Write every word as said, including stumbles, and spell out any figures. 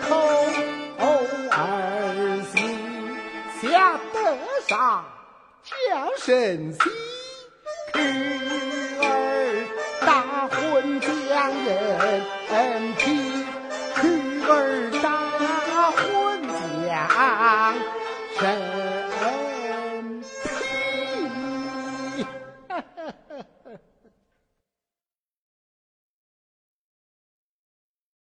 口而行，想得上叫神奇，徒儿打昏将人皮，徒儿打昏将人。